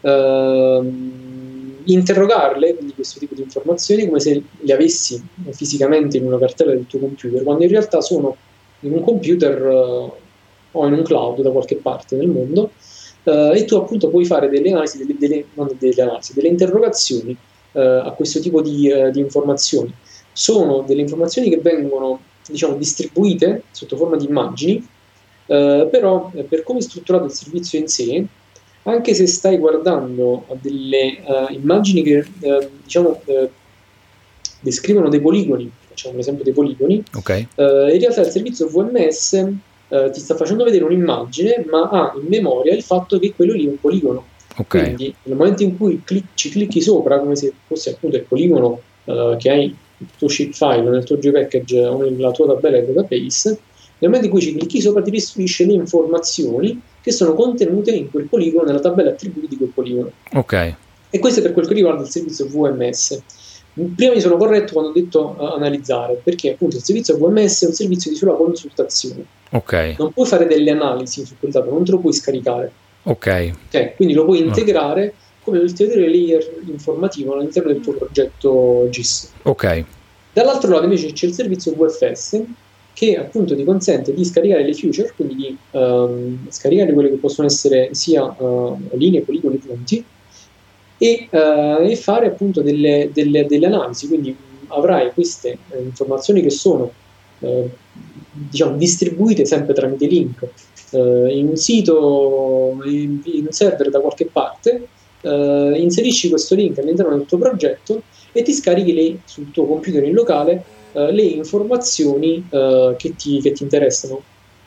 ehm, interrogarle, quindi questo tipo di informazioni, come se le avessi fisicamente in una cartella del tuo computer, quando in realtà sono in un computer eh, o in un cloud da qualche parte nel mondo. Uh, e tu appunto puoi fare delle analisi, delle, delle, non delle, analisi, delle interrogazioni uh, a questo tipo di, uh, di informazioni. Sono delle informazioni che vengono, diciamo, distribuite sotto forma di immagini, uh, però per come è strutturato il servizio in sé, anche se stai guardando delle uh, immagini che uh, diciamo uh, descrivono dei poligoni, facciamo un esempio dei poligoni, okay. uh, in realtà il servizio W M S Uh, ti sta facendo vedere un'immagine, ma ha in memoria il fatto che quello lì è un poligono. Okay. Quindi nel momento in cui clic- ci clicchi sopra, come se fosse appunto il poligono uh, che hai nel tuo shapefile, nel tuo geopackage o nella tua tabella di database, nel momento in cui ci clicchi sopra ti restituisce le informazioni che sono contenute in quel poligono, nella tabella attributi di quel poligono. Okay. E questo è per quel che riguarda il servizio W M S. Prima mi sono corretto quando ho detto uh, analizzare, perché appunto il servizio W M S è un servizio di sola consultazione. Okay. Non puoi fare delle analisi su quel dato, non te lo puoi scaricare. Okay. Okay, quindi lo puoi integrare okay. come ulteriore layer informativo all'interno del tuo progetto G I S. Okay. Dall'altro lato invece c'è il servizio W F S, che appunto ti consente di scaricare le feature, quindi di um, scaricare quelle che possono essere sia uh, linee, poligoni, punti, e, uh, e fare appunto delle, delle, delle analisi. Quindi avrai queste eh, informazioni che sono eh, diciamo distribuite sempre tramite link eh, in un sito, in, in un server da qualche parte, eh, inserisci questo link all'interno del tuo progetto e ti scarichi le, sul tuo computer in locale eh, le informazioni eh, che, ti, che ti interessano.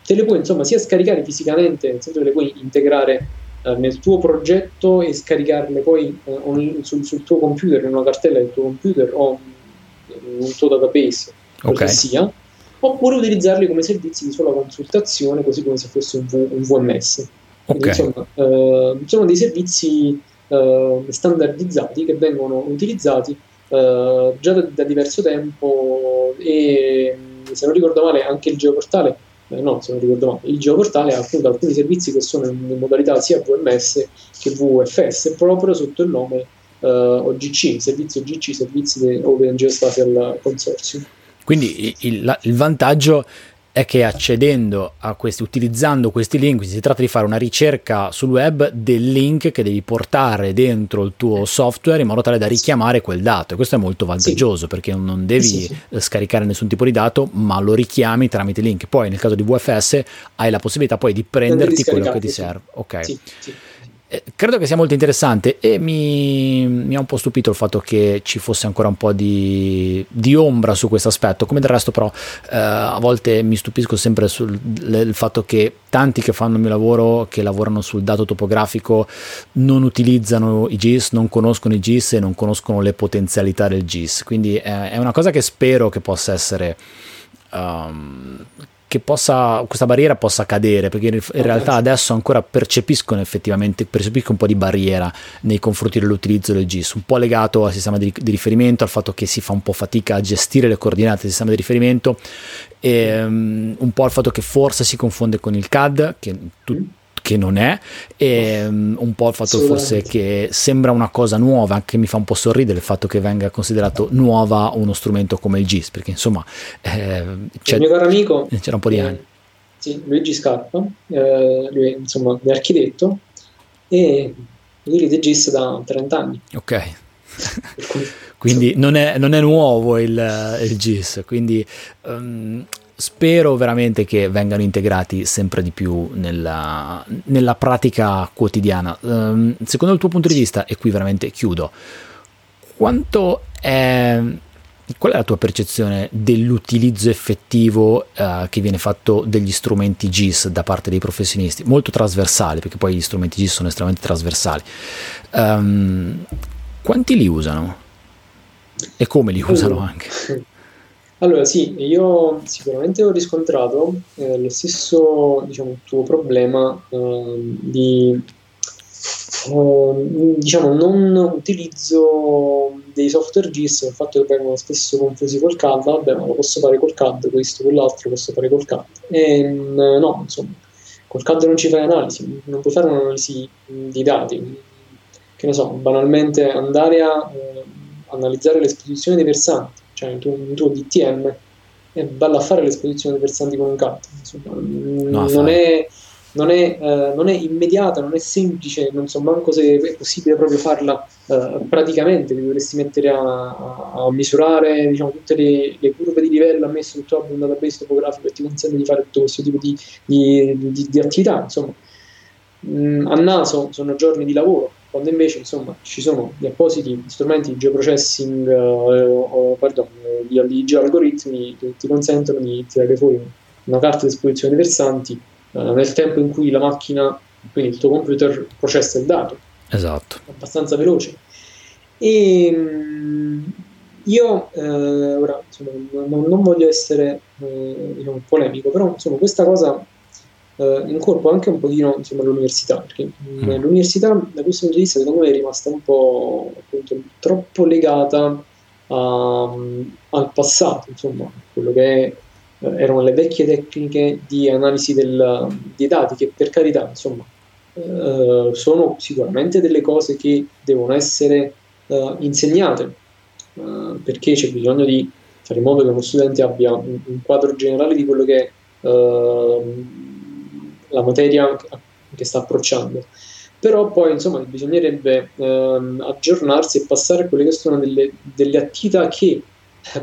Te le puoi insomma sia scaricare fisicamente, nel senso che le puoi integrare nel tuo progetto e scaricarle poi eh, sul, sul tuo computer, in una cartella del tuo computer o in un tuo database, okay. che sia, oppure utilizzarli come servizi di sola consultazione, così come se fosse un, v- un W M S. Okay. Insomma, eh, sono dei servizi eh, standardizzati che vengono utilizzati eh, già da, da diverso tempo, e se non ricordo male anche il geoportale Eh, no, se non ricordo male, il geoportale ha appunto alcuni servizi che sono in modalità sia W M S che W F S, proprio sotto il nome eh, O G C, servizio O G C, servizi del Open Geospatial Consortium. Quindi il, la, il vantaggio è che accedendo a questi, utilizzando questi link, si tratta di fare una ricerca sul web del link che devi portare dentro il tuo software in modo tale da richiamare quel dato, e questo è molto vantaggioso, sì. perché non devi sì, sì, sì. scaricare nessun tipo di dato, ma lo richiami tramite link. Poi nel caso di W F S hai la possibilità poi di prenderti quello che ti serve. Ok. Sì, sì. Eh, credo che sia molto interessante, e mi, mi ha un po' stupito il fatto che ci fosse ancora un po' di, di ombra su questo aspetto. Come del resto però eh, a volte mi stupisco sempre sul le, il fatto che tanti che fanno il mio lavoro, che lavorano sul dato topografico, non utilizzano i G I S, non conoscono i G I S e non conoscono le potenzialità del G I S, quindi eh, è una cosa che spero che possa essere um, che possa, questa barriera possa cadere, perché in, in realtà adesso ancora percepiscono effettivamente percepiscono un po' di barriera nei confronti dell'utilizzo del G I S, un po' legato al sistema di, di riferimento, al fatto che si fa un po' fatica a gestire le coordinate del sistema di riferimento, e um, un po' al fatto che forse si confonde con il C A D, che tu, che non è, e um, un po' il fatto forse che sembra una cosa nuova, anche mi fa un po' sorridere il fatto che venga considerato nuova uno strumento come il G I S, perché insomma eh, il mio caro amico c'era un po' di eh, anni, sì, Luigi Scarpa, eh, lui è, insomma, è architetto e utilizza il G I S da trenta anni. Ok. Quindi non è, non è nuovo il, il G I S, quindi um, spero veramente che vengano integrati sempre di più nella, nella pratica quotidiana. Um, secondo il tuo punto di vista, e qui veramente chiudo, quanto è, qual è la tua percezione dell'utilizzo effettivo uh, che viene fatto degli strumenti G I S da parte dei professionisti? Molto trasversali, perché poi gli strumenti G I S sono estremamente trasversali. Um, quanti li usano? E come li usano anche? Allora sì, io sicuramente ho riscontrato eh, lo stesso, diciamo, tuo problema eh, di eh, diciamo non utilizzo dei software G I S, il fatto che vengono spesso confusi col C A D. Vabbè, ma lo posso fare col C A D, questo, quell'altro, posso fare col C A D. E, no, insomma, col C A D non ci fai analisi, non puoi fare un'analisi di dati, che ne so, banalmente andare a eh, analizzare l'esposizione dei versanti, cioè un tuo, un tuo D T M, e valla a fare l'esposizione dei versanti con un C A D. Insomma, no, non, è, non, è, eh, non è immediata, non è semplice, non so manco se è possibile proprio farla eh, praticamente. Ti dovresti mettere a, a misurare, diciamo, tutte le, le curve di livello, ammesso che tu abbia un database topografico che ti consente di fare tutto questo tipo di, di, di, di attività. Insomma, mm, a naso sono giorni di lavoro, quando invece, insomma, ci sono gli appositi strumenti di geoprocessing, eh, o, pardon, di, di geoalgoritmi che ti consentono di tirare fuori una carta di esposizione dei versanti eh, nel tempo in cui la macchina, quindi il tuo computer, processa il dato. Esatto. Abbastanza veloce. E io, eh, ora, insomma, non, non voglio essere eh, diciamo, polemico, però, insomma, questa cosa Uh, incorpo anche un pochino, insomma, l'università, perché mm. l'università da questo punto di vista secondo me è rimasta un po', appunto, troppo legata a, al passato, insomma, quello che eh, erano le vecchie tecniche di analisi del, dei dati, che per carità, insomma, eh, sono sicuramente delle cose che devono essere eh, insegnate, eh, perché c'è bisogno di fare in modo che uno studente abbia un, un quadro generale di quello che eh, la materia che sta approcciando. Però poi, insomma, bisognerebbe ehm, aggiornarsi e passare a quelle che sono delle, delle attività che eh,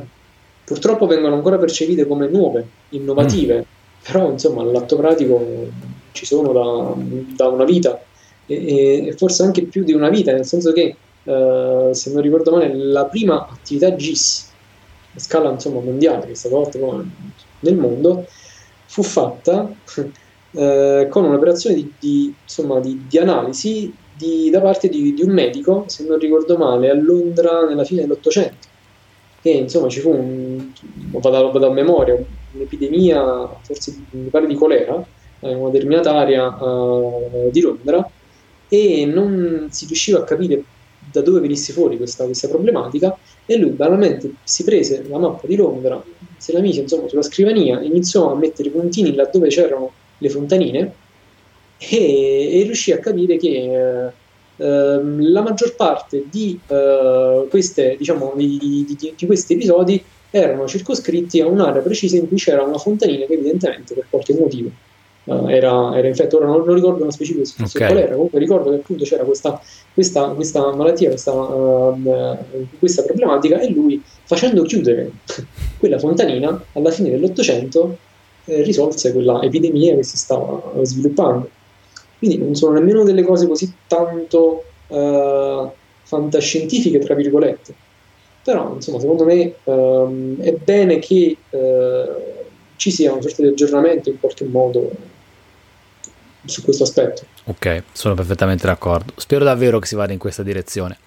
purtroppo vengono ancora percepite come nuove, innovative, mm. però, insomma, all'atto pratico ci sono da, da una vita, e, e forse anche più di una vita, nel senso che eh, se non ricordo male la prima attività G I S a scala, insomma, mondiale, che è stata fatta nel mondo, fu fatta Eh, con un'operazione di, di, insomma, di, di analisi di, da parte di, di un medico, se non ricordo male, a Londra nella fine dell'Ottocento, che, insomma, ci fu un, vado, vado a memoria, un'epidemia, forse mi pare di colera, in una determinata area uh, di Londra, e non si riusciva a capire da dove venisse fuori questa, questa problematica, e lui banalmente si prese la mappa di Londra, se la mise, insomma, sulla scrivania, e iniziò a mettere i puntini laddove c'erano le fontanine, e, e riuscì a capire che eh, eh, la maggior parte di, eh, queste, diciamo, di, di, di questi episodi erano circoscritti a un'area precisa in cui c'era una fontanina che evidentemente per qualche motivo eh, era, era infetta. Ora non, non ricordo una specifica situazione, okay, qual era, comunque ricordo che appunto c'era questa, questa, questa malattia, questa, um, questa problematica, e lui, facendo chiudere quella fontanina alla fine dell'Ottocento, risolse quella epidemia che si stava sviluppando. Quindi non sono nemmeno delle cose così tanto eh, fantascientifiche, tra virgolette, però, insomma, secondo me ehm, è bene che eh, ci sia una sorta di aggiornamento in qualche modo su questo aspetto. Ok, sono perfettamente d'accordo, spero davvero che si vada in questa direzione.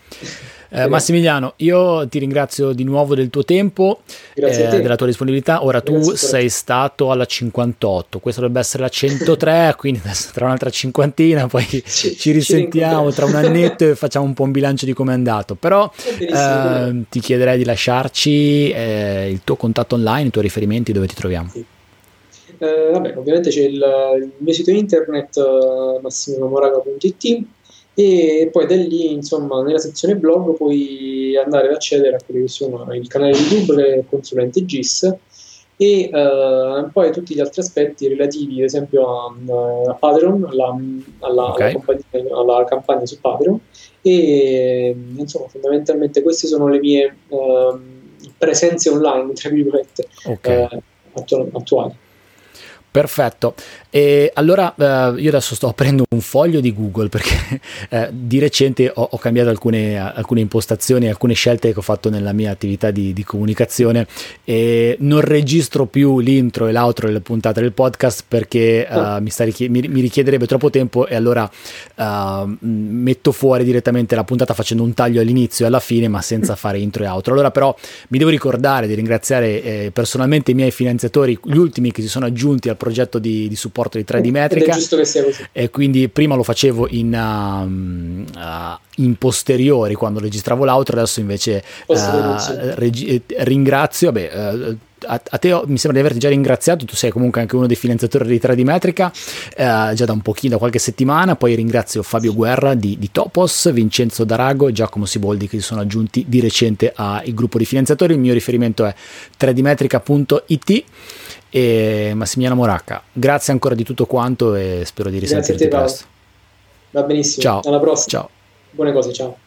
eh, Massimiliano, io ti ringrazio di nuovo del tuo tempo, eh, della tua disponibilità. Ora Grazie tu sei te. stato alla cinquantotto, questa dovrebbe essere la centotré, quindi adesso tra un'altra cinquantina poi ci, ci risentiamo ci tra un annetto e facciamo un po' un bilancio di come è andato, però eh, ti chiederei di lasciarci eh, il tuo contatto online, i tuoi riferimenti, dove ti troviamo. Sì. Eh, vabbè, ovviamente c'è il, il mio sito internet uh, massimiliano moracca punto it, e poi da lì, insomma, nella sezione blog puoi andare ad accedere a quelli che sono il canale di Google, consulente G I S, e uh, poi tutti gli altri aspetti relativi, ad esempio a, a Patreon, alla, alla, okay. alla, alla campagna su Patreon, e insomma fondamentalmente queste sono le mie uh, presenze online, tra virgolette, okay. uh, attu- attuali. Perfetto, e allora eh, io adesso sto aprendo un foglio di Google perché eh, di recente ho, ho cambiato alcune, alcune impostazioni, alcune scelte che ho fatto nella mia attività di, di comunicazione, e non registro più l'intro e l'outro delle puntate del podcast perché oh. uh, mi, sta richi- mi, mi richiederebbe troppo tempo, e allora uh, metto fuori direttamente la puntata facendo un taglio all'inizio e alla fine, ma senza fare intro e outro. Allora però mi devo ricordare di ringraziare eh, personalmente i miei finanziatori, gli ultimi che si sono aggiunti al progetto di, di supporto di tre D Metrica, è giusto che sia così. E quindi prima lo facevo in, uh, uh, in posteriori quando registravo l'outro, adesso invece uh, reg- ringrazio vabbè, uh, a, a te mi sembra di averti già ringraziato, tu sei comunque anche uno dei finanziatori di tre D Metrica uh, già da un pochino, da qualche settimana. Poi ringrazio Fabio Guerra di, di Topos, Vincenzo D'Arago e Giacomo Siboldi che si sono aggiunti di recente al gruppo di finanziatori. Il mio riferimento è tre D metrica punto it. E Massimiliano Moracca, grazie ancora di tutto quanto e spero di risentirti presto. Va benissimo. Ciao. Alla prossima. Ciao. Buone cose, ciao.